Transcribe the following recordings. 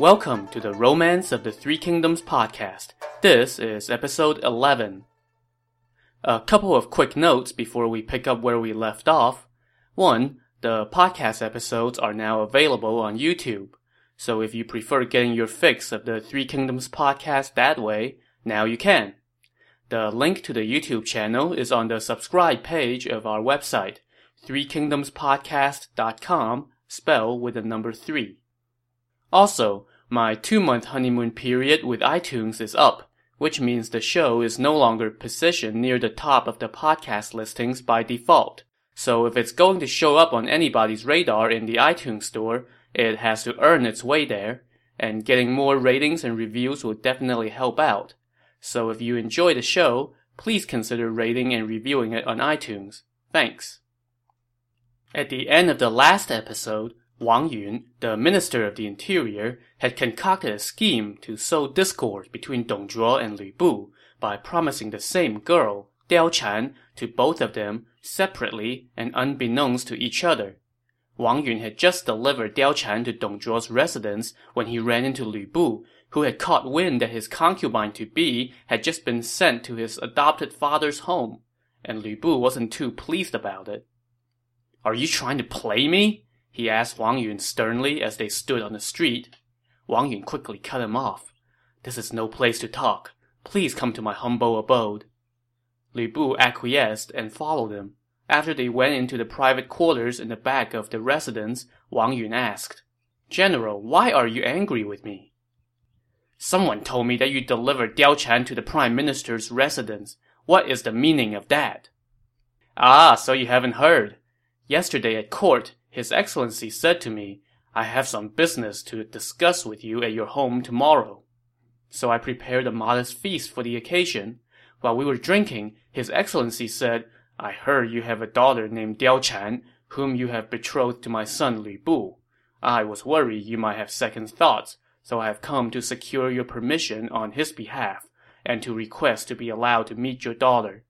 Welcome to the Romance of the Three Kingdoms podcast. This is episode 11. A couple of quick notes before we pick up where we left off. 1. The podcast episodes are now available on YouTube. So if you prefer getting your fix of the Three Kingdoms podcast that way, now you can. The link to the YouTube channel is on the subscribe page of our website, threekingdomspodcast.com, spelled with the number 3. Also, my 2-month honeymoon period with iTunes is up, which means the show is no longer positioned near the top of the podcast listings by default. So if it's going to show up on anybody's radar in the iTunes store, it has to earn its way there, and getting more ratings and reviews will definitely help out. So if you enjoy the show, please consider rating and reviewing it on iTunes. Thanks. At the end of the last episode, Wang Yun, the Minister of the Interior, had concocted a scheme to sow discord between Dong Zhuo and Lü Bu by promising the same girl, Diao Chan, to both of them, separately and unbeknownst to each other. Wang Yun had just delivered Diao Chan to Dong Zhuo's residence when he ran into Lü Bu, who had caught wind that his concubine-to-be had just been sent to his adopted father's home, and Lü Bu wasn't too pleased about it. "Are you trying to play me?" he asked Wang Yun sternly as they stood on the street. Wang Yun quickly cut him off. "This is no place to talk. Please come to my humble abode." Li Bu acquiesced and followed him. After they went into the private quarters in the back of the residence, Wang Yun asked, "General, why are you angry with me?" "Someone told me that you delivered Diao Chan to the Prime Minister's residence. What is the meaning of that?" "Ah, so you haven't heard. Yesterday at court, His Excellency said to me, 'I have some business to discuss with you at your home tomorrow.' So I prepared a modest feast for the occasion. While we were drinking, His Excellency said, 'I heard you have a daughter named Diao Chan, whom you have betrothed to my son Lü Bu. I was worried you might have second thoughts, so I have come to secure your permission on his behalf, and to request to be allowed to meet your daughter.'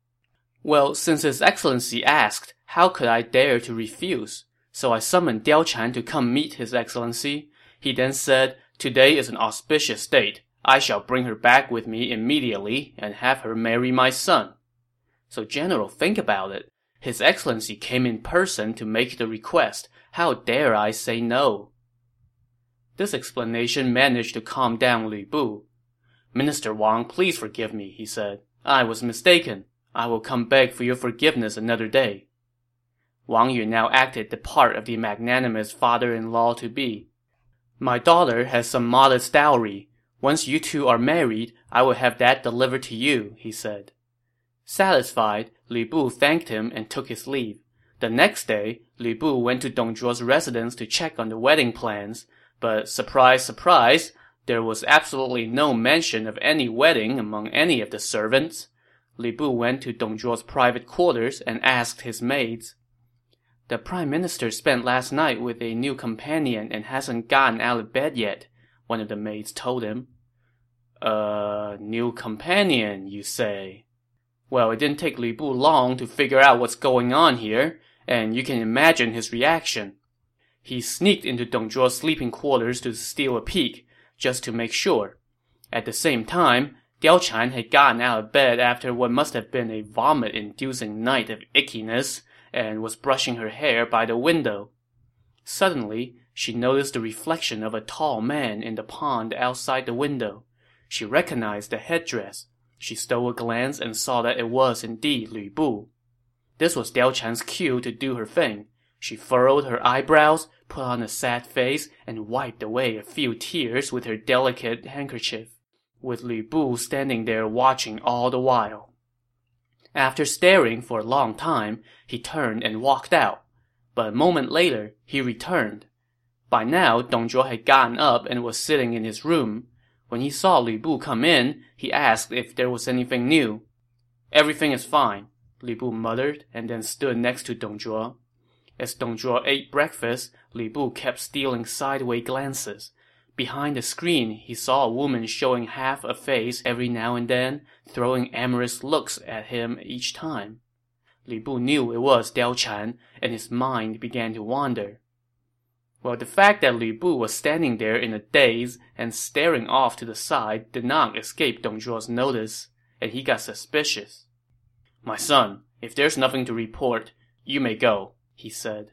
Well, since His Excellency asked, how could I dare to refuse? So I summoned Diao Chan to come meet His Excellency. He then said, 'Today is an auspicious date. I shall bring her back with me immediately and have her marry my son.' So General, think about it. His Excellency came in person to make the request. How dare I say no?" This explanation managed to calm down Lü Bu. "Minister Wang, please forgive me," he said. "I was mistaken. I will come beg for your forgiveness another day." Wang Yun now acted the part of the magnanimous father-in-law-to-be. "My daughter has some modest dowry. Once you two are married, I will have that delivered to you," he said. Satisfied, Lü Bu thanked him and took his leave. The next day, Lü Bu went to Dong Zhuo's residence to check on the wedding plans, but surprise, surprise, there was absolutely no mention of any wedding among any of the servants. Lü Bu went to Dong Zhuo's private quarters and asked his maids, "The Prime Minister spent last night with a new companion and hasn't gotten out of bed yet," one of the maids told him. New companion, you say? Well, it didn't take Lü Bu long to figure out what's going on here, and you can imagine his reaction. He sneaked into Dong Zhuo's sleeping quarters to steal a peek, just to make sure. At the same time, Diao Chan had gotten out of bed after what must have been a vomit-inducing night of ickiness, and was brushing her hair by the window. Suddenly, she noticed the reflection of a tall man in the pond outside the window. She recognized the headdress. She stole a glance and saw that it was indeed Lü Bu. This was Diao Chan's cue to do her thing. She furrowed her eyebrows, put on a sad face, and wiped away a few tears with her delicate handkerchief, with Lü Bu standing there watching all the while. After staring for a long time, he turned and walked out. But a moment later, he returned. By now, Dong Zhuo had gotten up and was sitting in his room. When he saw Lü Bu come in, he asked if there was anything new. "Everything is fine," Lü Bu muttered, and then stood next to Dong Zhuo. As Dong Zhuo ate breakfast, Lü Bu kept stealing sideways glances. Behind the screen, he saw a woman showing half a face every now and then, throwing amorous looks at him each time. Lü Bu knew it was Diao Chan, and his mind began to wander. Well, the fact that Lü Bu was standing there in a daze and staring off to the side did not escape Dong Zhuo's notice, and he got suspicious. "My son, if there's nothing to report, you may go," he said.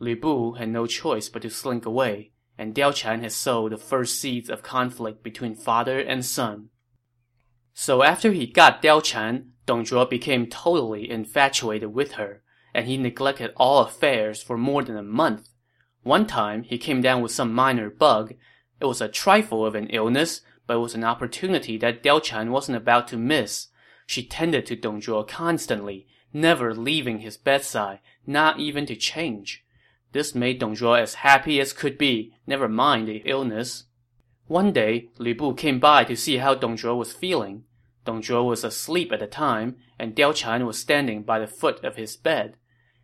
Lü Bu had no choice but to slink away, and Diao Chan had sowed the first seeds of conflict between father and son. So after he got Diao Chan, Dong Zhuo became totally infatuated with her, and he neglected all affairs for more than a month. One time, he came down with some minor bug. It was a trifle of an illness, but it was an opportunity that Diao Chan wasn't about to miss. She tended to Dong Zhuo constantly, never leaving his bedside, not even to change. This made Dong Zhuo as happy as could be, never mind the illness. One day, Lü Bu came by to see how Dong Zhuo was feeling. Dong Zhuo was asleep at the time, and Diao Chan was standing by the foot of his bed.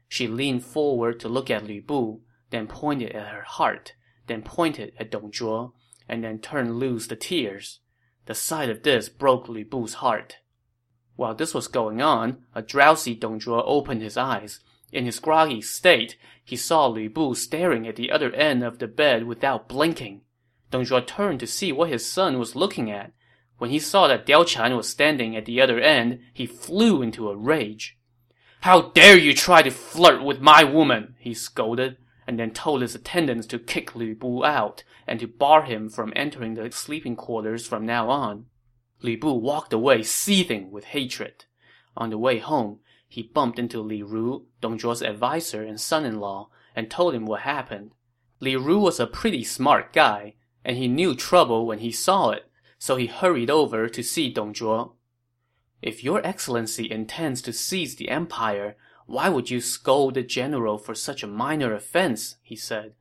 She leaned forward to look at Lü Bu, then pointed at her heart, then pointed at Dong Zhuo, and then turned loose the tears. The sight of this broke Lü Bu's heart. While this was going on, a drowsy Dong Zhuo opened his eyes. In his groggy state, he saw Lü Bu staring at the other end of the bed without blinking. Dong Zhuo turned to see what his son was looking at. When he saw that Diao Chan was standing at the other end, he flew into a rage. "How dare you try to flirt with my woman!" he scolded, and then told his attendants to kick Lü Bu out and to bar him from entering the sleeping quarters from now on. Lü Bu walked away seething with hatred. On the way home, he bumped into Li Ru, Dong Zhuo's advisor and son-in-law, and told him what happened. Li Ru was a pretty smart guy, and he knew trouble when he saw it, so he hurried over to see Dong Zhuo. "If your excellency intends to seize the empire, why would you scold the general for such a minor offense?" he said.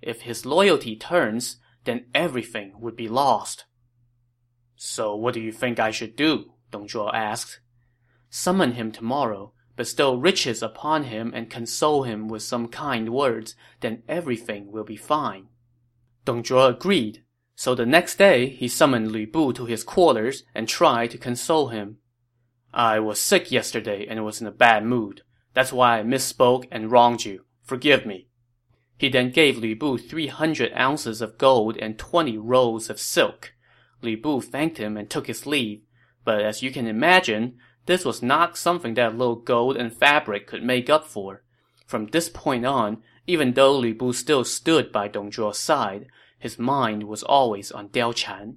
"If his loyalty turns, then everything would be lost." "So what do you think I should do?" Dong Zhuo asked. "Summon him tomorrow. Bestow riches upon him and console him with some kind words, then everything will be fine." Dong Zhuo agreed, so the next day he summoned Lü Bu to his quarters and tried to console him. "I was sick yesterday and was in a bad mood. That's why I misspoke and wronged you. Forgive me." He then gave Lü Bu 300 ounces of gold and 20 rolls of silk. Lü Bu thanked him and took his leave, but as you can imagine, this was not something that little gold and fabric could make up for. From this point on, even though Lü Bu still stood by Dong Zhuo's side, his mind was always on Diao Chan.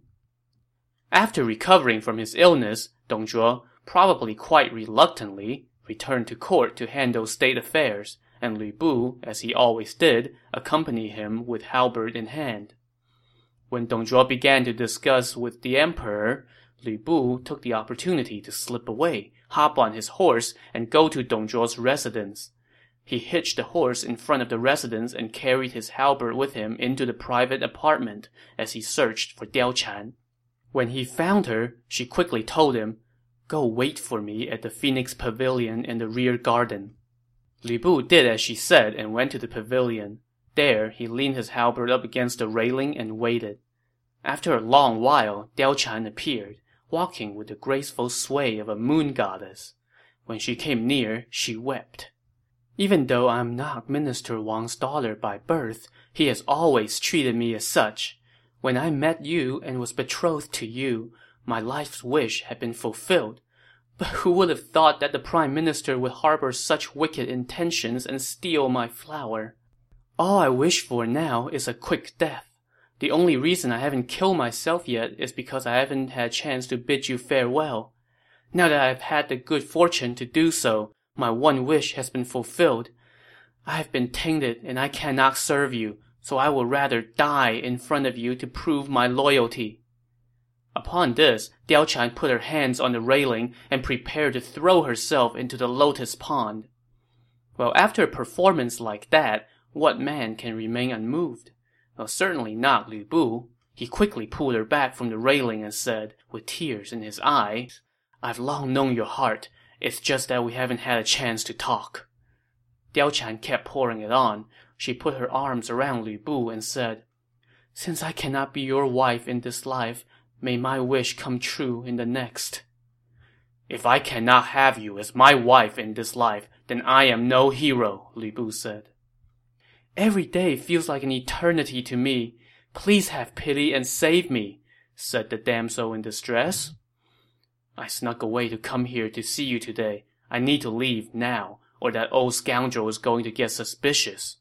After recovering from his illness, Dong Zhuo, probably quite reluctantly, returned to court to handle state affairs, and Lü Bu, as he always did, accompanied him with halberd in hand. When Dong Zhuo began to discuss with the emperor, Lü Bu took the opportunity to slip away, hop on his horse, and go to Dong Zhuo's residence. He hitched the horse in front of the residence and carried his halberd with him into the private apartment as he searched for Diao Chan. When he found her, she quickly told him, "Go wait for me at the Phoenix Pavilion in the rear garden." Lü Bu did as she said and went to the pavilion. There, he leaned his halberd up against the railing and waited. After a long while, Diao Chan appeared, walking with the graceful sway of a moon goddess. When she came near, she wept. "Even though I am not Minister Wang's daughter by birth, he has always treated me as such. When I met you and was betrothed to you, my life's wish had been fulfilled. But who would have thought that the Prime Minister would harbor such wicked intentions and steal my flower? All I wish for now is a quick death. The only reason I haven't killed myself yet is because I haven't had a chance to bid you farewell. Now that I've had the good fortune to do so, my one wish has been fulfilled. I have been tainted and I cannot serve you, so I will rather die in front of you to prove my loyalty." Upon this, Diao Chan put her hands on the railing and prepared to throw herself into the lotus pond. Well, after a performance like that, what man can remain unmoved? Well, certainly not Lü Bu. He quickly pulled her back from the railing and said, with tears in his eyes, "I've long known your heart. It's just that we haven't had a chance to talk." Diao Chan kept pouring it on. She put her arms around Lü Bu and said, "Since I cannot be your wife in this life, may my wish come true in the next." "If I cannot have you as my wife in this life, then I am no hero," Lü Bu said. Every day feels like an eternity to me. Please have pity and save me, said the damsel in distress. I snuck away to come here to see you today. I need to leave now, or that old scoundrel is going to get suspicious.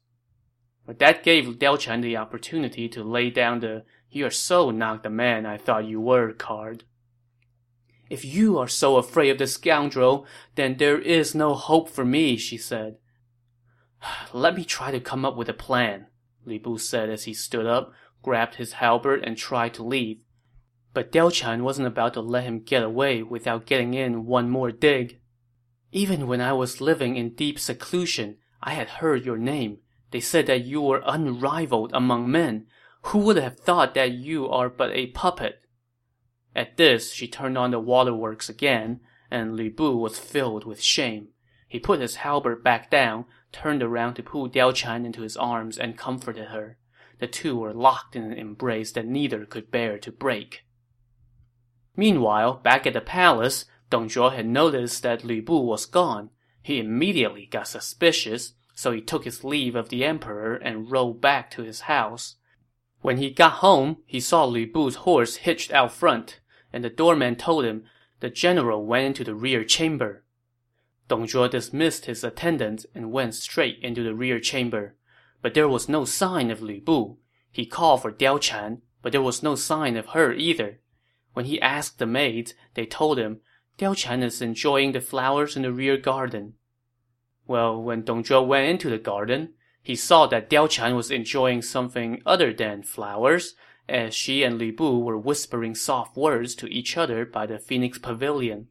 But that gave Diao Chan the opportunity to lay down the "you are so not the man I thought you were" card. If you are so afraid of the scoundrel, then there is no hope for me, she said. Let me try to come up with a plan, Li Bu said as he stood up, grabbed his halberd, and tried to leave. But Diao Chan wasn't about to let him get away without getting in one more dig. Even when I was living in deep seclusion, I had heard your name. They said that you were unrivaled among men. Who would have thought that you are but a puppet? At this, she turned on the waterworks again, and Lü Bu was filled with shame. He put his halberd back down, turned around to pull Diao Chan into his arms, and comforted her. The two were locked in an embrace that neither could bear to break. Meanwhile, back at the palace, Dong Zhuo had noticed that Lü Bu was gone. He immediately got suspicious, so he took his leave of the emperor and rode back to his house. When he got home, he saw Lü Bu's horse hitched out front, and the doorman told him the general went into the rear chamber. Dong Zhuo dismissed his attendants and went straight into the rear chamber. But there was no sign of Lü Bu. He called for Diao Chan, but there was no sign of her either. When he asked the maids, they told him, Diao Chan is enjoying the flowers in the rear garden. Well, when Dong Zhuo went into the garden, he saw that Diao Chan was enjoying something other than flowers, as she and Lü Bu were whispering soft words to each other by the Phoenix Pavilion.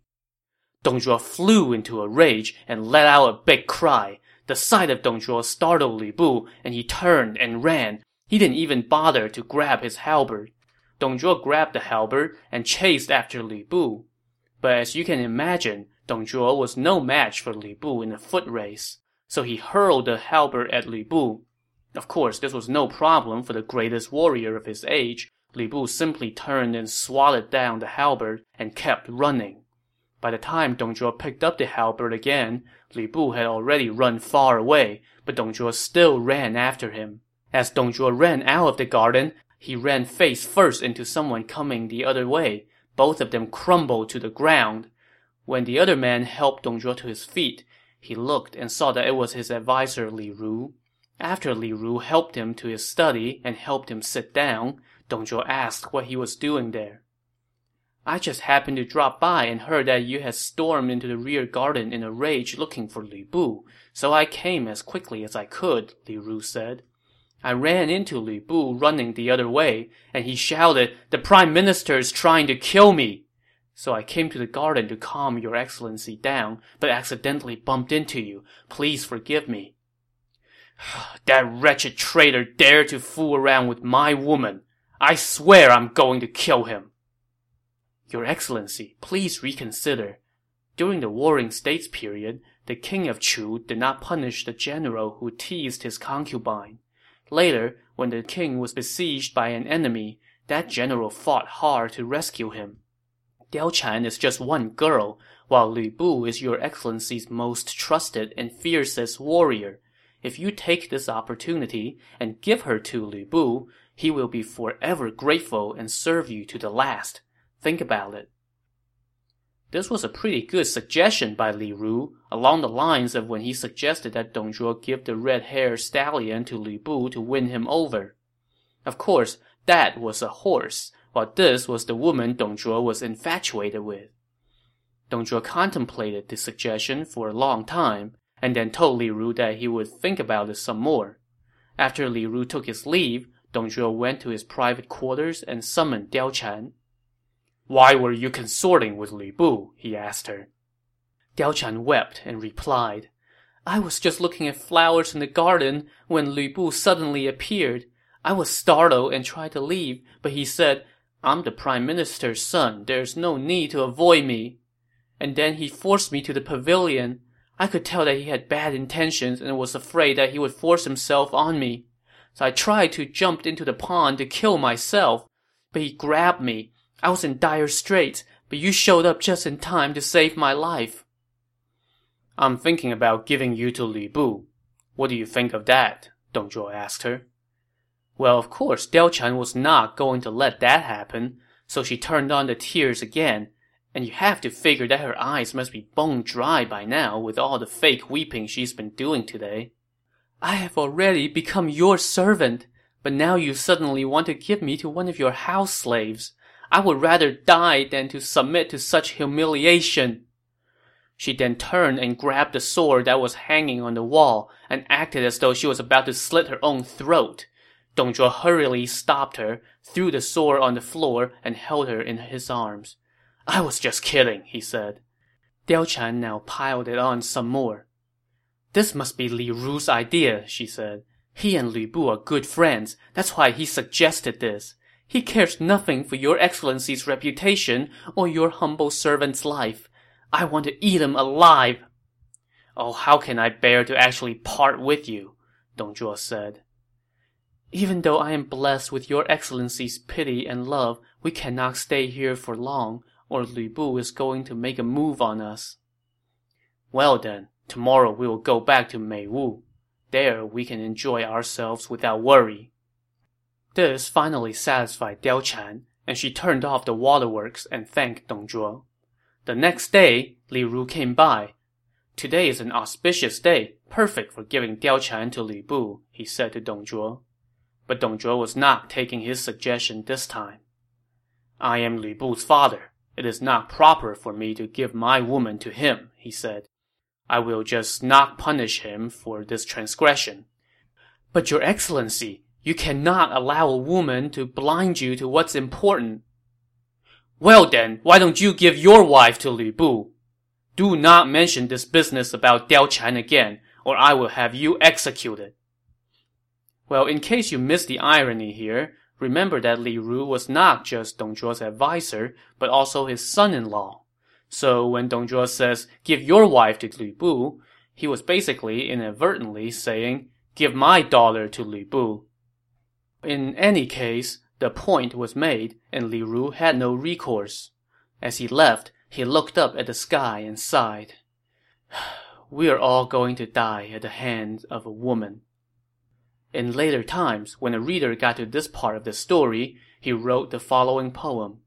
Dong Zhuo flew into a rage and let out a big cry. The sight of Dong Zhuo startled Lü Bu, and he turned and ran. He didn't even bother to grab his halberd. Dong Zhuo grabbed the halberd and chased after Lü Bu. But as you can imagine, Dong Zhuo was no match for Lü Bu in a foot race, so he hurled the halberd at Lü Bu. Of course, this was no problem for the greatest warrior of his age. Lü Bu simply turned and swatted down the halberd and kept running. By the time Dong Zhuo picked up the halberd again, Lü Bu had already run far away, but Dong Zhuo still ran after him. As Dong Zhuo ran out of the garden, he ran face first into someone coming the other way. Both of them crumbled to the ground. When the other man helped Dong Zhuo to his feet, he looked and saw that it was his advisor Li Ru. After Li Ru helped him to his study and helped him sit down, Dong Zhuo asked what he was doing there. I just happened to drop by and heard that you had stormed into the rear garden in a rage looking for Lü Bu, so I came as quickly as I could, Li Ru said. I ran into Lü Bu running the other way, and he shouted, The Prime Minister is trying to kill me! So I came to the garden to calm Your Excellency down, but accidentally bumped into you. Please forgive me. That wretched traitor dared to fool around with my woman. I swear I'm going to kill him. Your Excellency, please reconsider. During the Warring States period, the king of Chu did not punish the general who teased his concubine. Later, when the king was besieged by an enemy, that general fought hard to rescue him. Diao Chan is just one girl, while Lü Bu is Your Excellency's most trusted and fiercest warrior. If you take this opportunity and give her to Lü Bu, he will be forever grateful and serve you to the last. Think about it. This was a pretty good suggestion by Li Ru, along the lines of when he suggested that Dong Zhuo give the red-haired stallion to Lü Bu to win him over. Of course, that was a horse, while this was the woman Dong Zhuo was infatuated with. Dong Zhuo contemplated the suggestion for a long time, and then told Li Ru that he would think about it some more. After Li Ru took his leave, Dong Zhuo went to his private quarters and summoned Diao Chan. Why were you consorting with Lü Bu? He asked her. Diao Chan wept and replied, I was just looking at flowers in the garden when Lü Bu suddenly appeared. I was startled and tried to leave, but he said, I'm the Prime Minister's son, there's no need to avoid me. And then he forced me to the pavilion. I could tell that he had bad intentions and was afraid that he would force himself on me. So I tried to jump into the pond to kill myself, but he grabbed me. I was in dire straits, but you showed up just in time to save my life. I'm thinking about giving you to Lü Bu. What do you think of that? Dong Zhuo asked her. Well, of course, Diao Chan was not going to let that happen, so she turned on the tears again, and you have to figure that her eyes must be bone dry by now with all the fake weeping she's been doing today. I have already become your servant, but now you suddenly want to give me to one of your house slaves. I would rather die than to submit to such humiliation. She then turned and grabbed the sword that was hanging on the wall, and acted as though she was about to slit her own throat. Dong Zhuo hurriedly stopped her, threw the sword on the floor, and held her in his arms. I was just kidding, he said. Diao Chan now piled it on some more. This must be Li Ru's idea, she said. He and Lü Bu are good friends, that's why he suggested this. He cares nothing for your excellency's reputation or your humble servant's life. I want to eat him alive. Oh, how can I bear to actually part with you? Dong Zhuo said. Even though I am blessed with your excellency's pity and love, we cannot stay here for long, or Lü Bu is going to make a move on us. Well then, tomorrow we will go back to Mei Wu. There we can enjoy ourselves without worry. This finally satisfied Diao Chan, and she turned off the waterworks and thanked Dong Zhuo. The next day, Li Ru came by. Today is an auspicious day, perfect for giving Diao Chan to Lü Bu, he said to Dong Zhuo. But Dong Zhuo was not taking his suggestion this time. I am Lü Bu's father. It is not proper for me to give my woman to him, he said. I will just not punish him for this transgression. But your excellency, you cannot allow a woman to blind you to what's important. Well then, why don't you give your wife to Lü Bu? Do not mention this business about Diao Chan again, or I will have you executed. Well, in case you missed the irony here, remember that Li Ru was not just Dong Zhuo's advisor, but also his son-in-law. So when Dong Zhuo says, give your wife to Lü Bu, he was basically inadvertently saying, give my daughter to Lü Bu. In any case, the point was made, and Li Ru had no recourse. As he left, he looked up at the sky and sighed. We are all going to die at the hand of a woman. In later times, when a reader got to this part of the story, he wrote the following poem.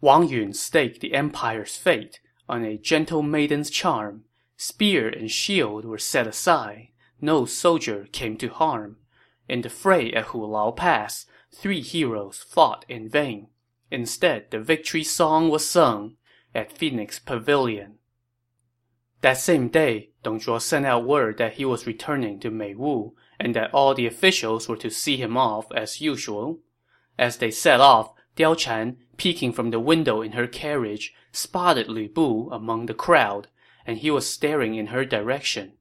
Wang Yun staked the empire's fate on a gentle maiden's charm. Spear and shield were set aside. No soldier came to harm. In the fray at Hulao Pass, 3 heroes fought in vain. Instead, the victory song was sung at Phoenix Pavilion. That same day, Dong Zhuo sent out word that he was returning to Mei Wu, and that all the officials were to see him off as usual. As they set off, Diao Chan, peeking from the window in her carriage, spotted Lü Bu among the crowd, and he was staring in her direction.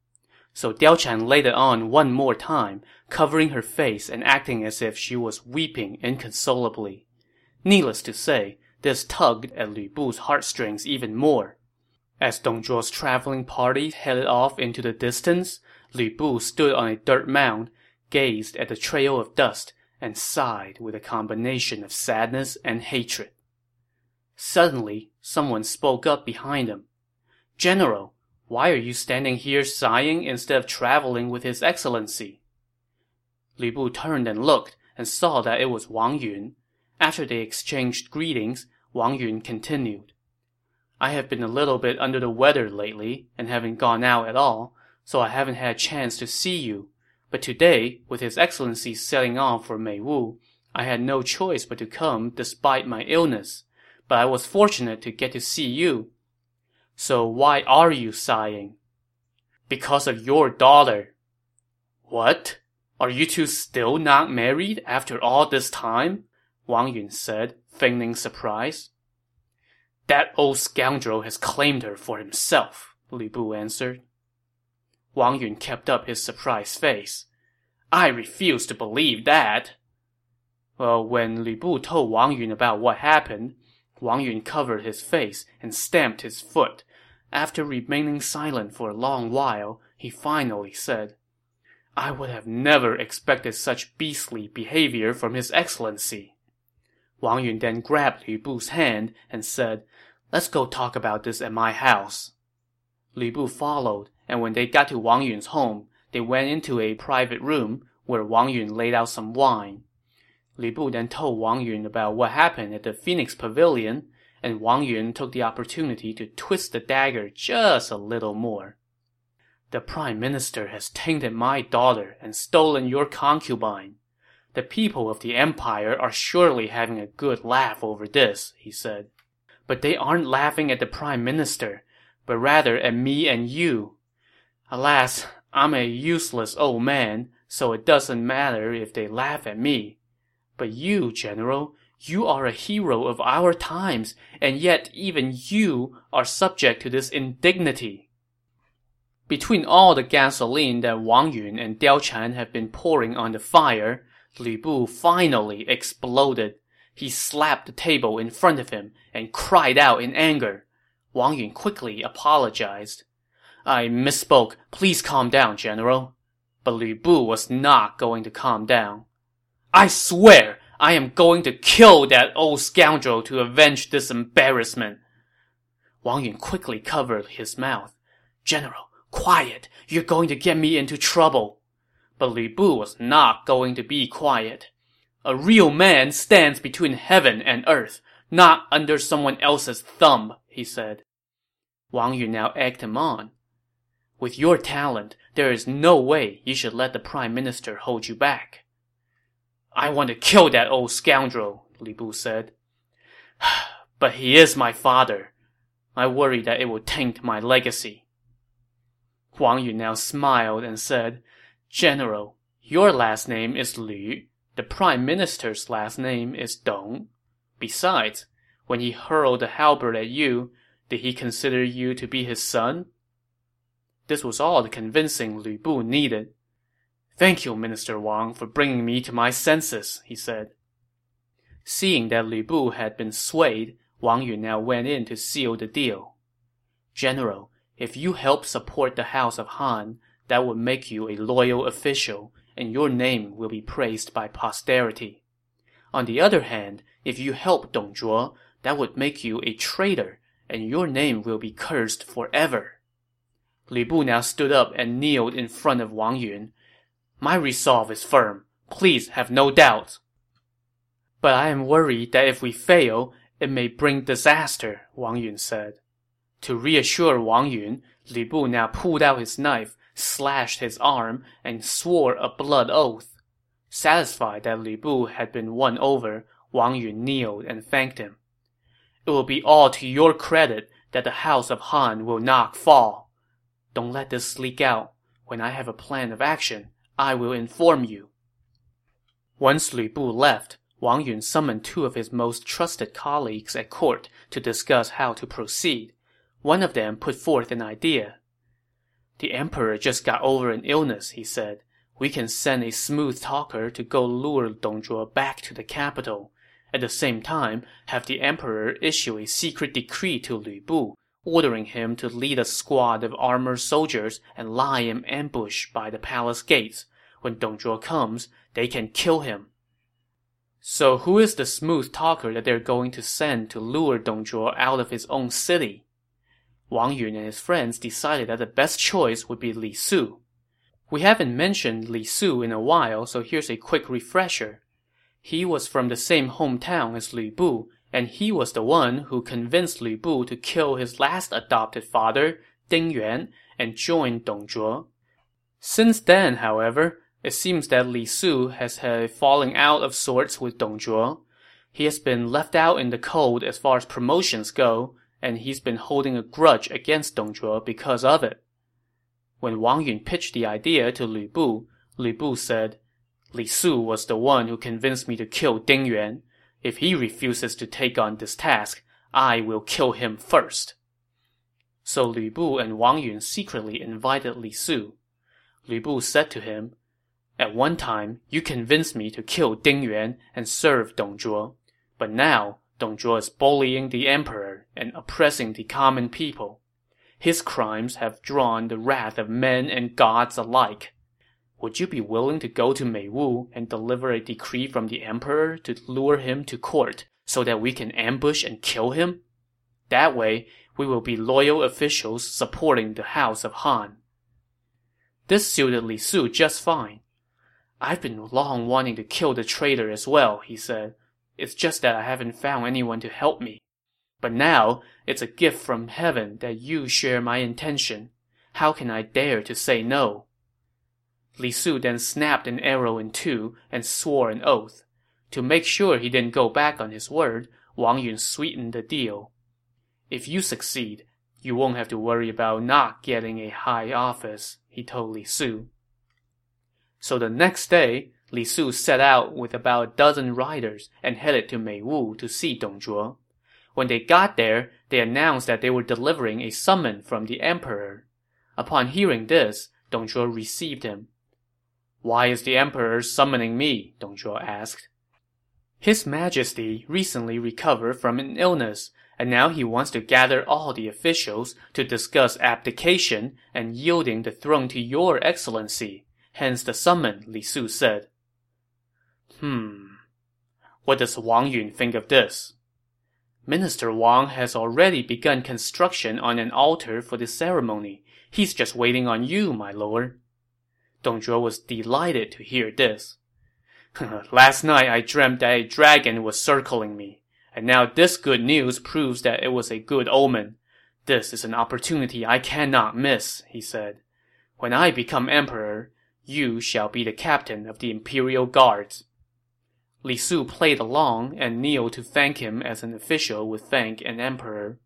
So Diao Chan laid it on one more time, covering her face and acting as if she was weeping inconsolably. Needless to say, this tugged at Lü Bu's heartstrings even more. As Dong Zhuo's traveling party headed off into the distance, Lü Bu stood on a dirt mound, gazed at the trail of dust, and sighed with a combination of sadness and hatred. Suddenly, someone spoke up behind him. General, why are you standing here sighing instead of traveling with His Excellency? Lü Bu turned and looked, and saw that it was Wang Yun. After they exchanged greetings, Wang Yun continued. I have been a little bit under the weather lately, and haven't gone out at all, so I haven't had a chance to see you. But today, with His Excellency setting off for Mei Wu, I had no choice but to come despite my illness. But I was fortunate to get to see you. So why are you sighing? Because of your daughter. What? Are you two still not married after all this time? Wang Yun said, feigning surprise. That old scoundrel has claimed her for himself, Lü Bu answered. Wang Yun kept up his surprised face. I refuse to believe that. Well, when Lü Bu told Wang Yun about what happened, Wang Yun covered his face and stamped his foot. After remaining silent for a long while, he finally said, I would have never expected such beastly behavior from His Excellency. Wang Yun then grabbed Lü Bu's hand and said, Let's go talk about this at my house. Lü Bu followed, and when they got to Wang Yun's home, They went into a private room where Wang Yun laid out some wine. Lü Bu then told Wang Yun about what happened at the Phoenix Pavilion, and Wang Yun took the opportunity to twist the dagger just a little more. The Prime Minister has tainted my daughter and stolen your concubine. The people of the Empire are surely having a good laugh over this, he said. But they aren't laughing at the Prime Minister, but rather at me and you. Alas, I'm a useless old man, so it doesn't matter if they laugh at me. But you, General, you are a hero of our times, and yet even you are subject to this indignity. Between all the gasoline that Wang Yun and Diao Chan have been pouring on the fire, Lü Bu finally exploded. He slapped the table in front of him and cried out in anger. Wang Yun quickly apologized. I misspoke. Please calm down, General. But Lü Bu was not going to calm down. I swear, I am going to kill that old scoundrel to avenge this embarrassment. Wang Yun quickly covered his mouth. General, quiet. You're going to get me into trouble. But Lü Bu was not going to be quiet. A real man stands between heaven and earth, not under someone else's thumb, he said. Wang Yun now egged him on. With your talent, there is no way you should let the Prime Minister hold you back. I want to kill that old scoundrel, Lü Bu said. But he is my father. I worry that it will taint my legacy. Wang Yun now smiled and said, General, your last name is Lü. The Prime Minister's last name is Dong. Besides, when he hurled the halberd at you, did he consider you to be his son? This was all the convincing Lü Bu needed. Thank you, Minister Wang, for bringing me to my senses, he said. Seeing that Lü Bu had been swayed, Wang Yun now went in to seal the deal. General, if you help support the House of Han, that would make you a loyal official, and your name will be praised by posterity. On the other hand, if you help Dong Zhuo, that would make you a traitor, and your name will be cursed forever. Lü Bu now stood up and kneeled in front of Wang Yun. My resolve is firm. Please have no doubt. But I am worried that if we fail, it may bring disaster, Wang Yun said. To reassure Wang Yun, Lü Bu now pulled out his knife, slashed his arm, and swore a blood oath. Satisfied that Lü Bu had been won over, Wang Yun kneeled and thanked him. It will be all to your credit that the House of Han will not fall. Don't let this leak out. When I have a plan of action, I will inform you. Once Lü Bu left, Wang Yun summoned two of his most trusted colleagues at court to discuss how to proceed. One of them put forth an idea. The emperor just got over an illness, he said. We can send a smooth talker to go lure Dong Zhuo back to the capital. At the same time, have the emperor issue a secret decree to Lü Bu, ordering him to lead a squad of armored soldiers and lie in ambush by the palace gates. When Dong Zhuo comes, they can kill him. So who is the smooth talker that they're going to send to lure Dong Zhuo out of his own city? Wang Yun and his friends decided that the best choice would be Li Su. We haven't mentioned Li Su in a while, so here's a quick refresher. He was from the same hometown as Lü Bu, and he was the one who convinced Lü Bu to kill his last adopted father, Ding Yuan, and join Dong Zhuo. Since then, however, it seems that Li Su has had a falling out of sorts with Dong Zhuo. He has been left out in the cold as far as promotions go, and he's been holding a grudge against Dong Zhuo because of it. When Wang Yun pitched the idea to Lü Bu said, Li Su was the one who convinced me to kill Ding Yuan. If he refuses to take on this task, I will kill him first. So Lü Bu and Wang Yun secretly invited Li Su. Lü Bu said to him, At one time, you convinced me to kill Ding Yuan and serve Dong Zhuo, but now, Dong Zhuo is bullying the emperor and oppressing the common people. His crimes have drawn the wrath of men and gods alike. Would you be willing to go to Mei Wu and deliver a decree from the emperor to lure him to court so that we can ambush and kill him? That way, we will be loyal officials supporting the House of Han. This suited Li Su just fine. I've been long wanting to kill the traitor as well, he said. It's just that I haven't found anyone to help me. But now, it's a gift from heaven that you share my intention. How can I dare to say no? Li Su then snapped an arrow in two and swore an oath. To make sure he didn't go back on his word, Wang Yun sweetened the deal. If you succeed, you won't have to worry about not getting a high office, he told Li Su. So the next day, Li Su set out with about a dozen riders and headed to Mei Wu to see Dong Zhuo. When they got there, they announced that they were delivering a summons from the emperor. Upon hearing this, Dong Zhuo received him. Why is the emperor summoning me? Dong Zhuo asked. His Majesty recently recovered from an illness, and now he wants to gather all the officials to discuss abdication and yielding the throne to your excellency. Hence the summons, Li Su said. What does Wang Yun think of this? Minister Wang has already begun construction on an altar for the ceremony. He's just waiting on you, my lord. Dong Zhuo was delighted to hear this. Last night I dreamt that a dragon was circling me, and now this good news proves that it was a good omen. This is an opportunity I cannot miss, he said. When I become emperor, you shall be the captain of the imperial guards. Li Su played along and kneeled to thank him as an official would thank an emperor.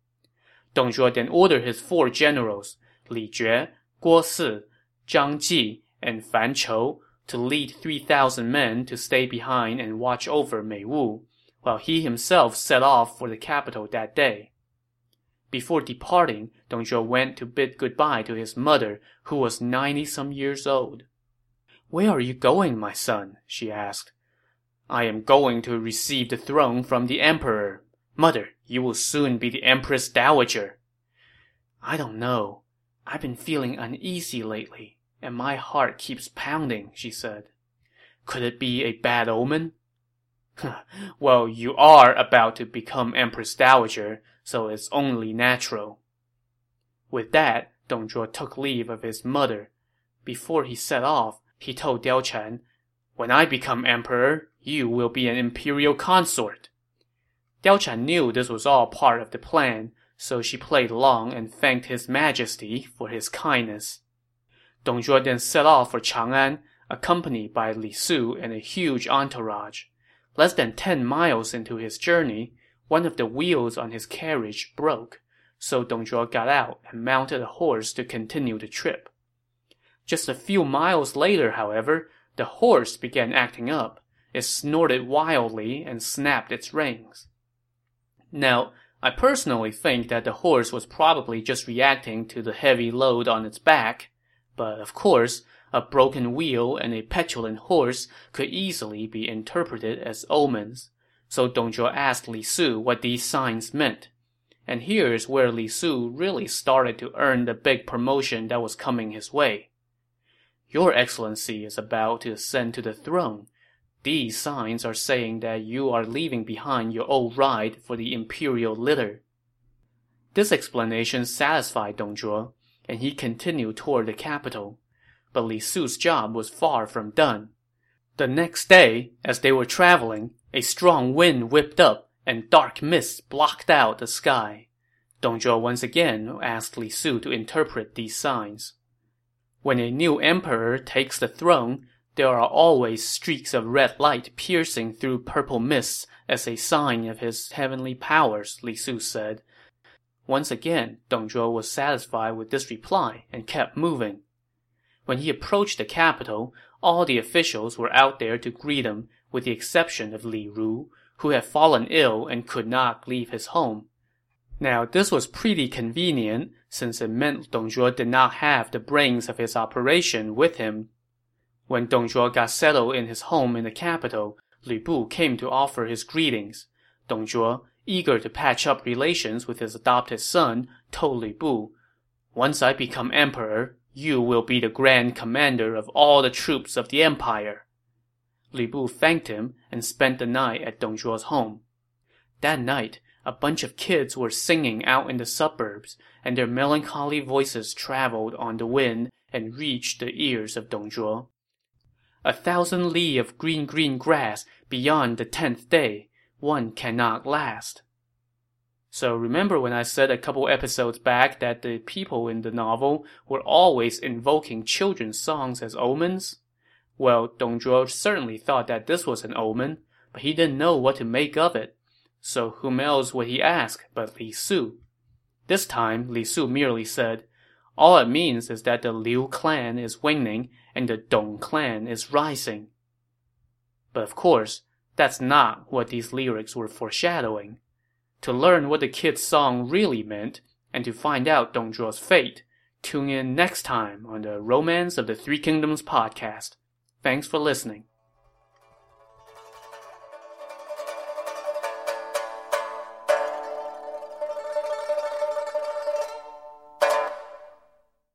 Dong Zhuo then ordered his 4 generals, Li Jue, Guo Si, Zhang Ji, and Fan Chou, to lead 3,000 men to stay behind and watch over Mei Wu, while he himself set off for the capital that day. Before departing, Dong Zhuo went to bid goodbye to his mother, who was 90-some years old. Where are you going, my son? She asked. I am going to receive the throne from the emperor. Mother, you will soon be the Empress Dowager. I don't know. I've been feeling uneasy lately, and my heart keeps pounding, she said. Could it be a bad omen? Well, you are about to become Empress Dowager, so it's only natural. With that, Dong Zhuo took leave of his mother. Before he set off, he told Diao Chan, When I become emperor, you will be an imperial consort. Diao Chan knew this was all part of the plan, so she played along and thanked His Majesty for his kindness. Dong Zhuo then set off for Chang'an, accompanied by Li Su and a huge entourage. Less than 10 miles into his journey, one of the wheels on his carriage broke, so Dong Zhuo got out and mounted a horse to continue the trip. Just a few miles later, however, the horse began acting up. It snorted wildly and snapped its reins. Now, I personally think that the horse was probably just reacting to the heavy load on its back, but of course, a broken wheel and a petulant horse could easily be interpreted as omens. So Dong Zhuo asked Li Su what these signs meant. And here is where Li Su really started to earn the big promotion that was coming his way. Your Excellency is about to ascend to the throne. These signs are saying that you are leaving behind your old ride for the imperial litter. This explanation satisfied Dong Zhuo, and he continued toward the capital. But Li Su's job was far from done. The next day, as they were traveling, a strong wind whipped up, and dark mists blocked out the sky. Dong Zhuo once again asked Li Su to interpret these signs. When a new emperor takes the throne, there are always streaks of red light piercing through purple mists as a sign of his heavenly powers, Li Su said. Once again, Dong Zhuo was satisfied with this reply and kept moving. When he approached the capital, all the officials were out there to greet him, with the exception of Li Ru, who had fallen ill and could not leave his home. Now, this was pretty convenient, since it meant Dong Zhuo did not have the brains of his operation with him. When Dong Zhuo got settled in his home in the capital, Lü Bu came to offer his greetings. Dong Zhuo, eager to patch up relations with his adopted son, told Lü Bu, Once I become emperor, you will be the grand commander of all the troops of the empire. Lü Bu thanked him and spent the night at Dong Zhuo's home. That night, a bunch of kids were singing out in the suburbs, and their melancholy voices traveled on the wind and reached the ears of Dong Zhuo. 1,000 li of green grass beyond the 10th day. One cannot last. So remember when I said a couple episodes back that the people in the novel were always invoking children's songs as omens? Well, Dong Zhuo certainly thought that this was an omen, but he didn't know what to make of it. So whom else would he ask but Li Su? This time, Li Su merely said, "All it means is that the Liu clan is waning and the Dong clan is rising." But of course, that's not what these lyrics were foreshadowing. To learn what the kid's song really meant, and to find out Dong Zhuo's fate, tune in next time on the Romance of the Three Kingdoms podcast. Thanks for listening.